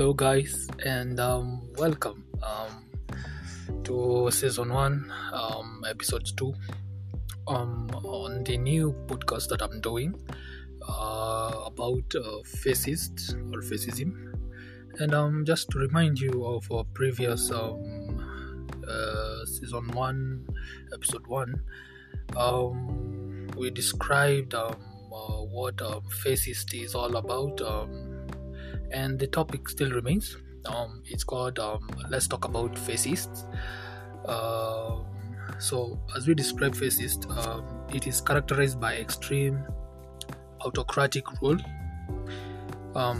Hello guys, and welcome to season 1, episode 2 on the new podcast that I'm doing about fascists or fascism. And just to remind you of our previous season 1, episode 1, we described what fascist is all about, and the topic still remains. It's called Let's Talk About Fascists. So as we describe fascist, it is characterized by extreme autocratic rule,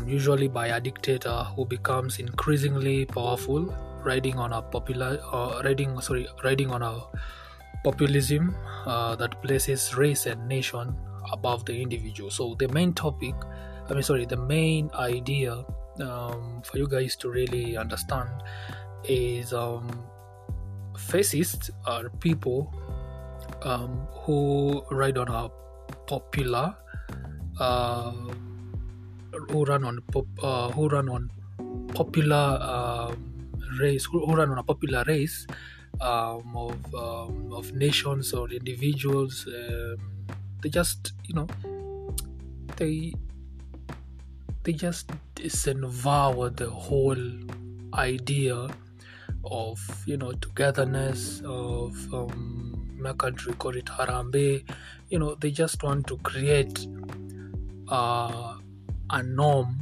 usually by a dictator who becomes increasingly powerful, riding on a populism that places race and nation above the individual. So the main idea for you guys to really understand is fascists are people who run on a popular race of nations or individuals. They just disenvour the whole idea of togetherness, of my country call it Harambe. They just want to create a norm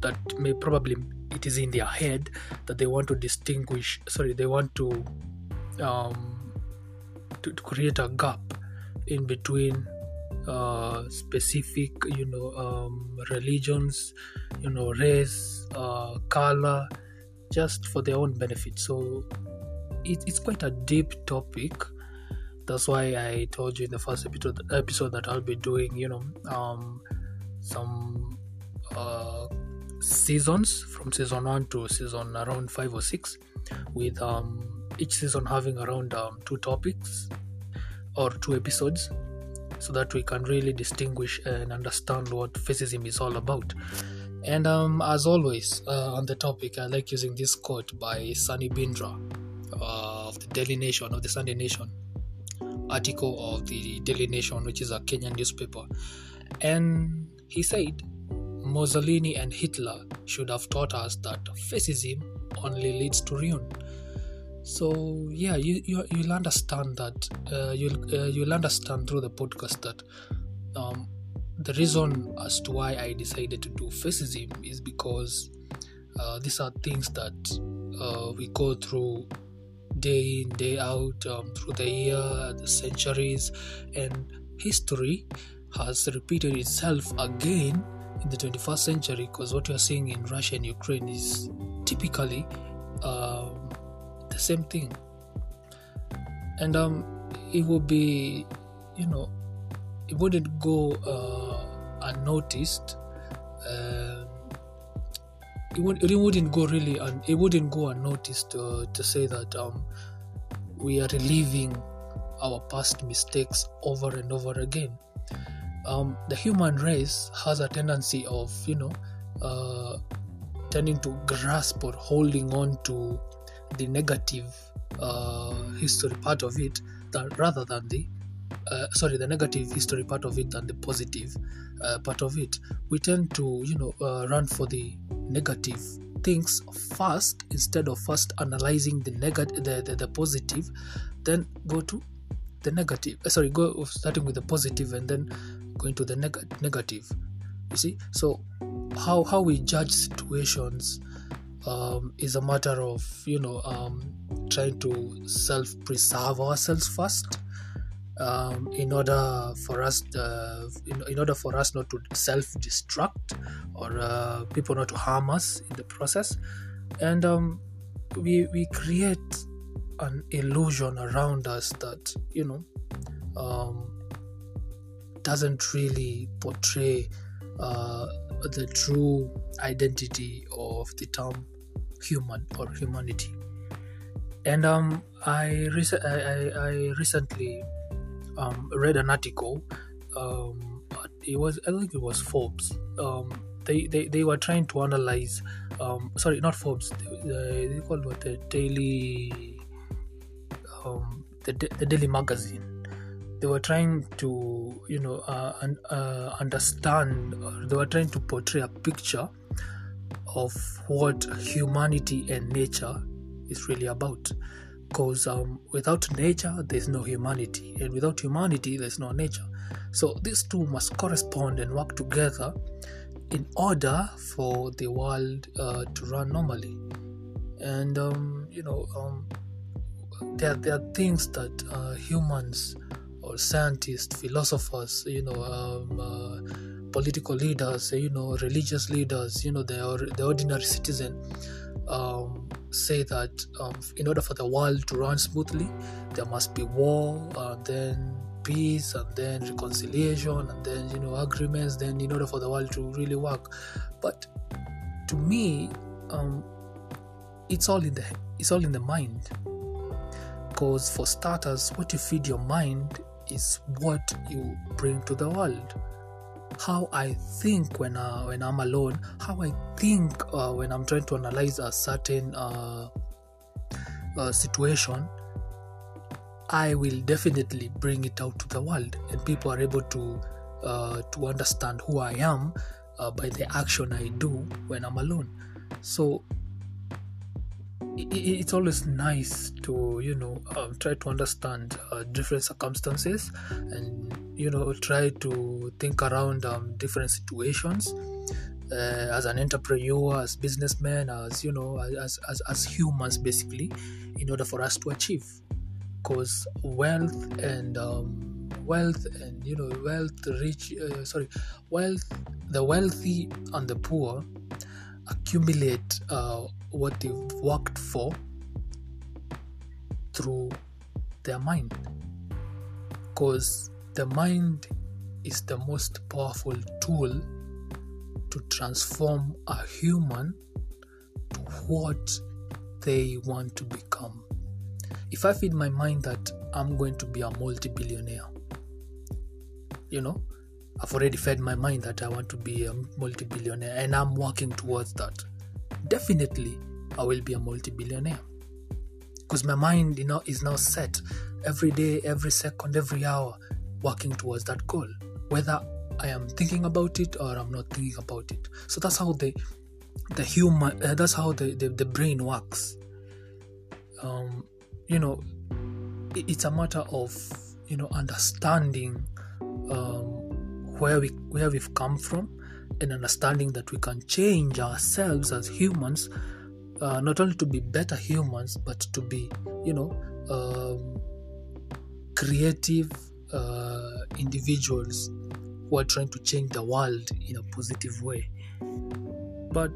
that may probably it is in their head that they want to create a gap in between specific religions, race, color, just for their own benefit. So it's quite a deep topic. That's why I told you in the first episode that I'll be doing some seasons from season 1 to season around 5 or 6, with each season having around 2 topics or 2 episodes, so that we can really distinguish and understand what fascism is all about. And as always, on the topic, I like using this quote by Sunny Bindra of the Daily Nation, of the Sunday Nation, article of the Daily Nation, which is a Kenyan newspaper. And he said, "Mussolini and Hitler should have taught us that fascism only leads to ruin." So yeah, you'll understand that you'll understand through the podcast that the reason as to why I decided to do fascism is because these are things that we go through day in, day out, through the year, the centuries, and history has repeated itself again in the 21st century, because what you are seeing in Russia and Ukraine is typically the same thing. And it would be it wouldn't go unnoticed. It wouldn't go unnoticed to say that we are reliving our past mistakes over and over again. The human race has a tendency of tending to grasp or holding on to the negative history part of it, the negative history part of it than the positive part of it. We tend to run for the negative things first, instead of first analyzing the positive, then go to the negative. Starting with the positive and then going to the negative. You see, so how we judge situations is a matter of trying to self-preserve ourselves first, in order for us not to self-destruct, or people not to harm us in the process. And we create an illusion around us that doesn't really portray the true identity of the term human or humanity. And I recently read an article. I think it was Forbes. they were trying to analyze, sorry, not Forbes, they called what, the Daily Magazine. They were trying to, understand, or they were trying to portray a picture of what humanity and nature is really about. Because without nature, there's no humanity. And without humanity, there's no nature. So these two must correspond and work together in order for the world to run normally. And, there are things that humans or scientists, philosophers, political leaders, religious leaders, the ordinary citizen say that in order for the world to run smoothly, there must be war, then peace, and then reconciliation, and then agreements, then in order for the world to really work. But to me, it's all in the mind. Because for starters, what you feed your mind is what you bring to the world. How I think when I'm alone, how I think when I'm trying to analyze a certain situation, I will definitely bring it out to the world, and people are able to understand who I am by the action I do when I'm alone. So it's always nice to try to understand different circumstances, and try to think around different situations as an entrepreneur, as businessman, as as humans, basically, in order for us to achieve. Because the wealthy and the poor accumulate what they've worked for through their mind, because the mind is the most powerful tool to transform a human to what they want to become. If I feed my mind that I'm going to be a multi-billionaire, I've already fed my mind that I want to be a multi-billionaire, and I'm working towards that. Definitely, I will be a multi-billionaire, because my mind, is now set every day, every second, every hour, working towards that goal, whether I am thinking about it or I'm not thinking about it. So that's how the brain works. It's a matter of understanding where we've come from, and understanding that we can change ourselves as humans, not only to be better humans, but to be, creative individuals who are trying to change the world in a positive way. But,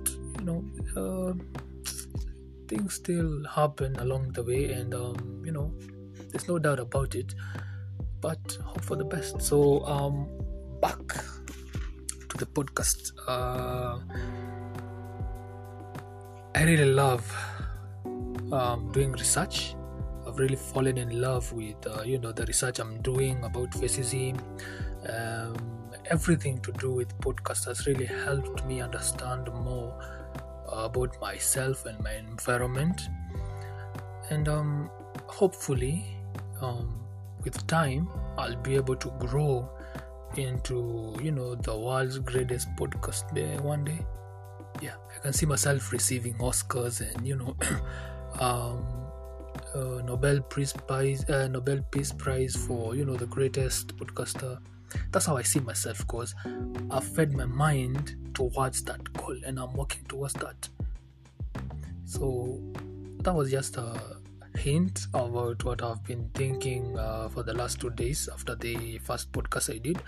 things still happen along the way, and, there's no doubt about it, but hope for the best. So, back to the podcast. I really love doing research. I've really fallen in love with the research I'm doing about fascism. Everything to do with podcasts has really helped me understand more about myself and my environment, and hopefully with time I'll be able to grow into the world's greatest podcast day one day. I can see myself receiving Oscars and Nobel Peace Prize for the greatest podcaster. That's how I see myself, because I've fed my mind towards that goal and I'm working towards that. So that was just a hint about what I've been thinking for the last 2 days after the first podcast I did,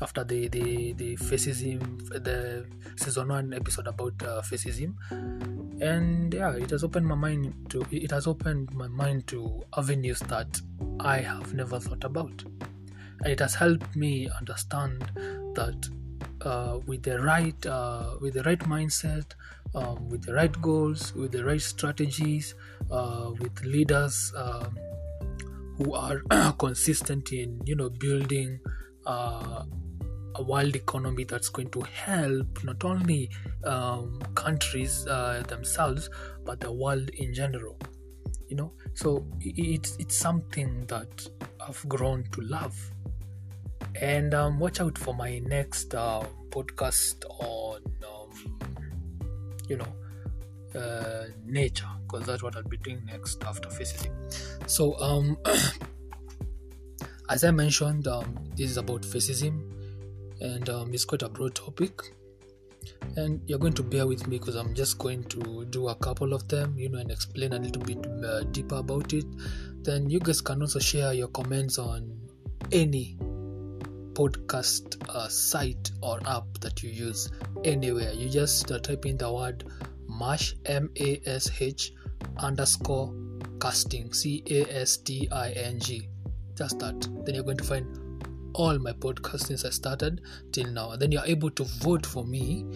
after the fascism, the season 1 episode about fascism. And it has opened my mind to avenues that I have never thought about. It has helped me understand that with the right mindset, with the right goals, with the right strategies, with leaders who are consistent in building a world economy that's going to help not only countries themselves, but the world in general. You know, so it's something that I've grown to love. And watch out for my next podcast on nature, because that's what I'll be doing next after physics. So as I mentioned, this is about physicism, and it's quite a broad topic, and you're going to bear with me because I'm just going to do a couple of them, you know, and explain a little bit deeper about it. Then you guys can also share your comments on any podcast site or app that you use. Anywhere, you just type in the word MASH, MASH _ casting, CASTING, just that. Then you're going to find all my podcasts since I started till now, and then you're able to vote for me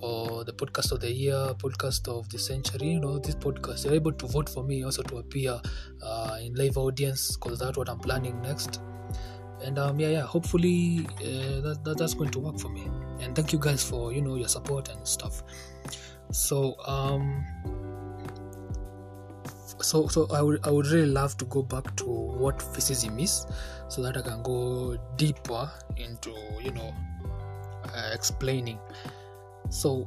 for the podcast of the year, podcast of the century, you know, this podcast. You're able to vote for me also to appear in live audience, because that's what I'm planning next. And hopefully that's going to work for me. And thank you guys for, you know, your support and stuff. So I would really love to go back to what physicism is, so that I can go deeper into, you know, explaining. So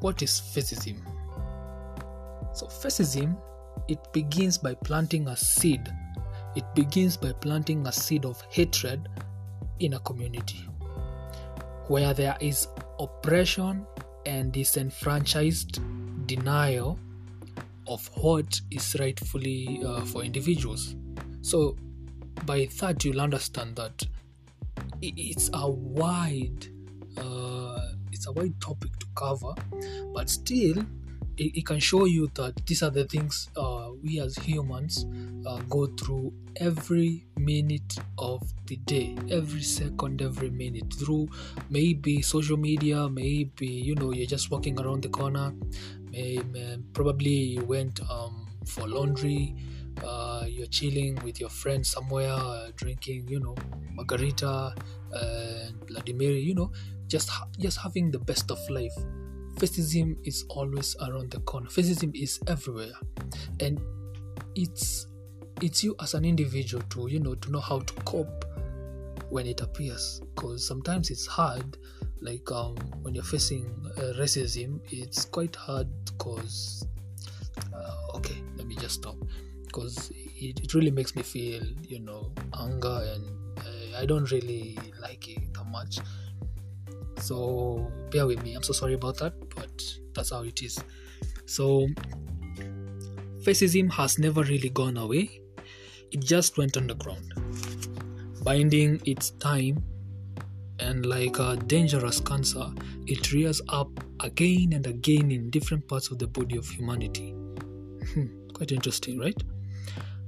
what is physicism? So physicism, it begins by planting a seed of hatred in a community where there is oppression and disenfranchised denial of what is rightfully for individuals. So by that, you'll understand that it's a wide topic to cover, but still it can show you that these are the things we as humans go through every minute of the day, every second, every minute, through maybe social media, maybe, you know, you're just walking around the corner, probably you went for laundry, you're chilling with your friends somewhere, drinking, you know, margarita and Bloody Mary, you know, just having the best of life. Physicism is always around the corner. Physicism is everywhere, and it's you as an individual to, you know, to know how to cope when it appears, because sometimes it's hard. Like when you're facing racism, it's quite hard, because because it really makes me feel, you know, anger, and I don't really like it that much. So bear with me, I'm so sorry about that, but that's how it is. So physicism has never really gone away, it just went underground, biding its time, and like a dangerous cancer, it rears up again and again in different parts of the body of humanity. Quite interesting, right?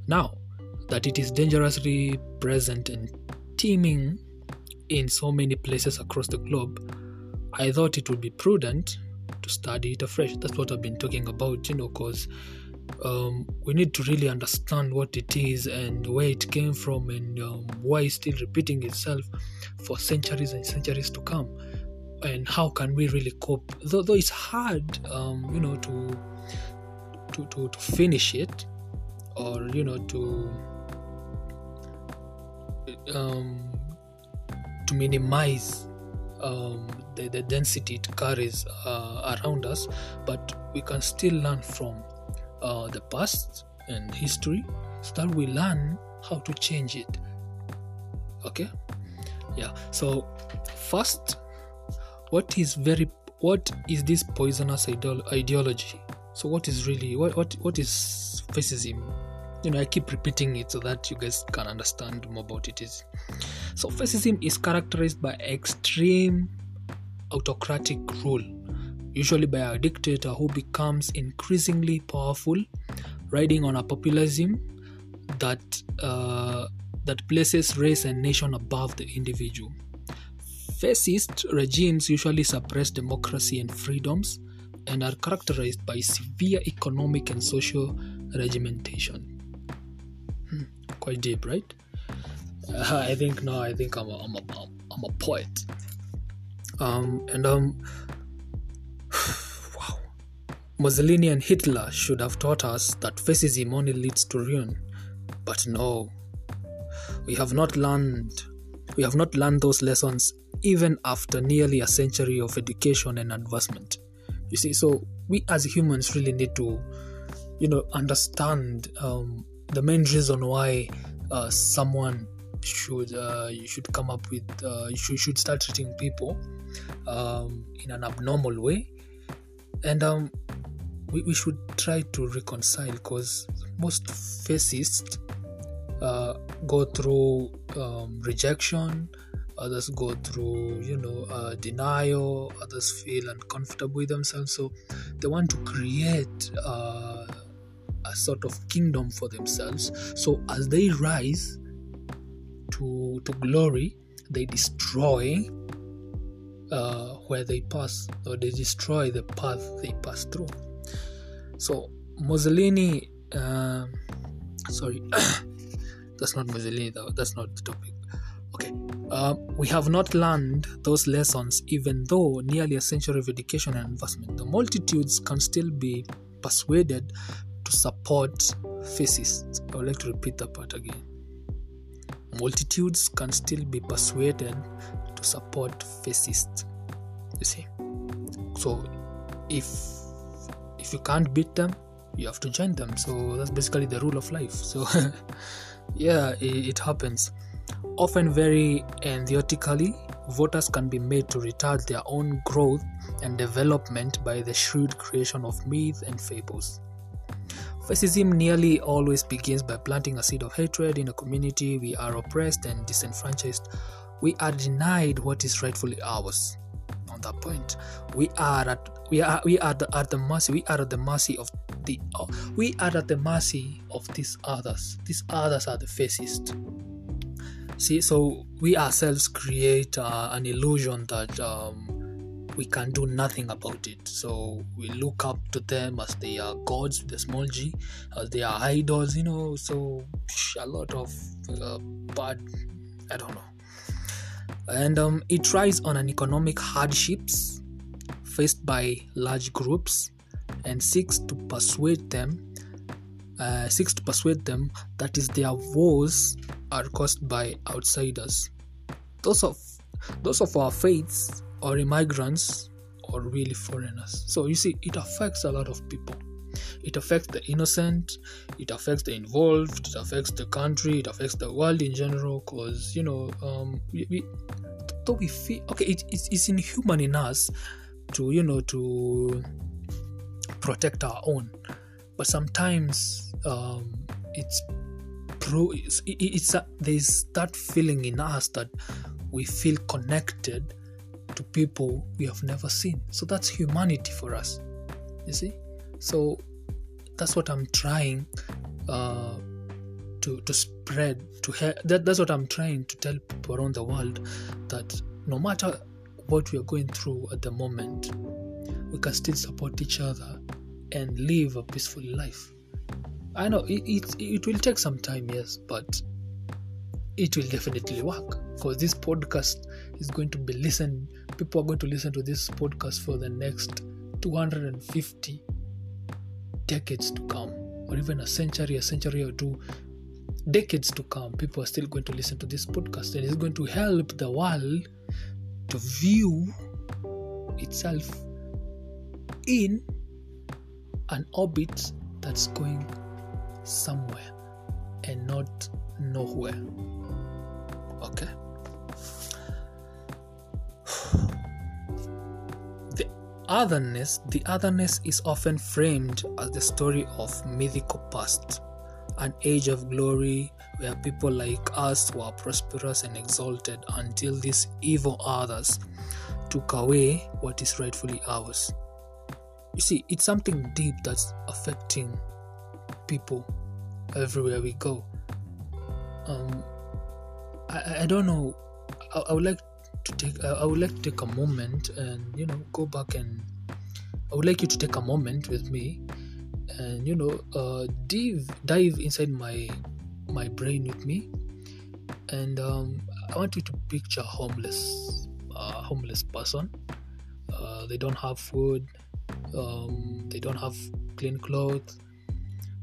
Now that it is dangerously present and teeming in so many places across the globe, I thought it would be prudent to study it afresh. That's what I've been talking about, you know, because we need to really understand what it is and where it came from, and why it's still repeating itself for centuries and centuries to come, and how can we really cope. Though it's hard, you know, to finish it, or, you know, to minimize the density it carries around us, but we can still learn from the past and history, so that we learn how to change it. Okay, yeah. So first, what is this poisonous ideology? So what is really what is fascism? You know, I keep repeating it so that you guys can understand more about it. So fascism is characterized by extreme autocratic rule, usually by a dictator who becomes increasingly powerful, riding on a populism that places race and nation above the individual. Fascist regimes usually suppress democracy and freedoms, and are characterized by severe economic and social regimentation. Quite deep, right? I think I'm I'm a poet. Wow. Mussolini and Hitler should have taught us that fascism only leads to ruin. But no, we have not learned those lessons even after nearly a century of education and advancement. You see, so we as humans really need to, understand the main reason why someone should come up with should start treating people in an abnormal way, and we should try to reconcile, because most fascists go through rejection, others go through denial, others feel uncomfortable with themselves, so they want to create a sort of kingdom for themselves. So as they rise to glory, they destroy where they pass, or they destroy the path they pass through. So that's not Mussolini though, that's not the topic. Okay, we have not learned those lessons even though nearly a century of education and investment. The multitudes can still be persuaded to support fascists. I would like to repeat that part again. Multitudes can still be persuaded to support fascists. You see, so if you can't beat them, you have to join them. So that's basically the rule of life. So yeah, it happens. Often very enthusiastically, voters can be made to retard their own growth and development by the shrewd creation of myths and fables. Fascism nearly always begins by planting a seed of hatred in a community. We are oppressed and disenfranchised. We are denied what is rightfully ours. On that point, we are at the mercy of these others. These others are the fascists. See, so we ourselves create an illusion that we can do nothing about it. So we look up to them as they are gods with a small g, as they are idols, so a lot of bad, I don't know. And it thrives on an economic hardships faced by large groups and seeks to persuade them that is their woes are caused by outsiders, those of our faiths, or immigrants, or really foreigners. So you see, it affects a lot of people. It affects the innocent, it affects the involved, it affects the country, it affects the world in general, because we feel, okay, it's inhuman in us to to protect our own, but sometimes there's that feeling in us that we feel connected to people we have never seen. So that's humanity for us, you see. So that's what I'm trying to spread, that's what I'm trying to tell people around the world, that no matter what we are going through at the moment, we can still support each other and live a peaceful life. I know it will take some time, yes, but it will definitely work, because this podcast is going to be listened. People are going to listen to this podcast for the next 250 decades to come, or even a century or two, decades to come. People are still going to listen to this podcast, and it's going to help the world to view itself in an orbit that's going somewhere and not nowhere. Okay. The otherness is often framed as the story of mythical past, an age of glory where people like us were prosperous and exalted, until these evil others took away what is rightfully ours. You see, it's something deep that's affecting people everywhere we go. I don't know. I would like to take a moment and go back, and I would like you to take a moment with me and dive inside my brain with me, and I want you to picture homeless person. They don't have food, they don't have clean clothes,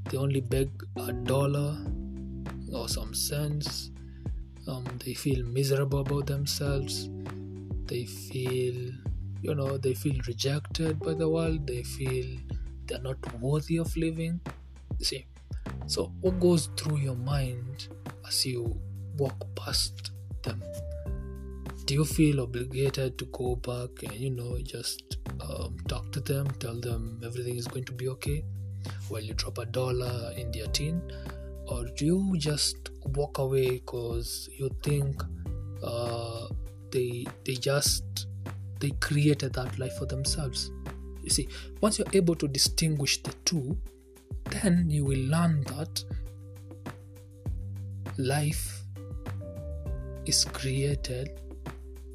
they only beg $1 or some cents. They feel miserable about themselves. They feel, they feel rejected by the world. They feel they're not worthy of living. You see, so what goes through your mind as you walk past them? Do you feel obligated to go back and just talk to them, tell them everything is going to be okay while you drop $1 in their tin? Or do you just walk away because you think they created that life for themselves? You see, once you're able to distinguish the two, then you will learn that life is created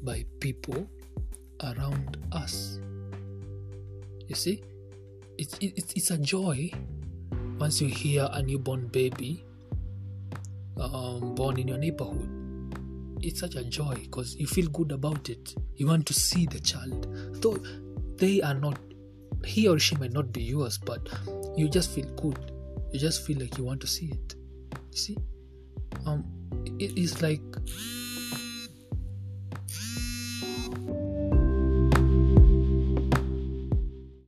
by people around us. You see, it's a joy once you hear a newborn baby born in your neighborhood. It's such a joy because you feel good about it. You want to see the child, though they are not, he or she might not be yours, but you just feel good. You just feel like you want to see it. You see, it is like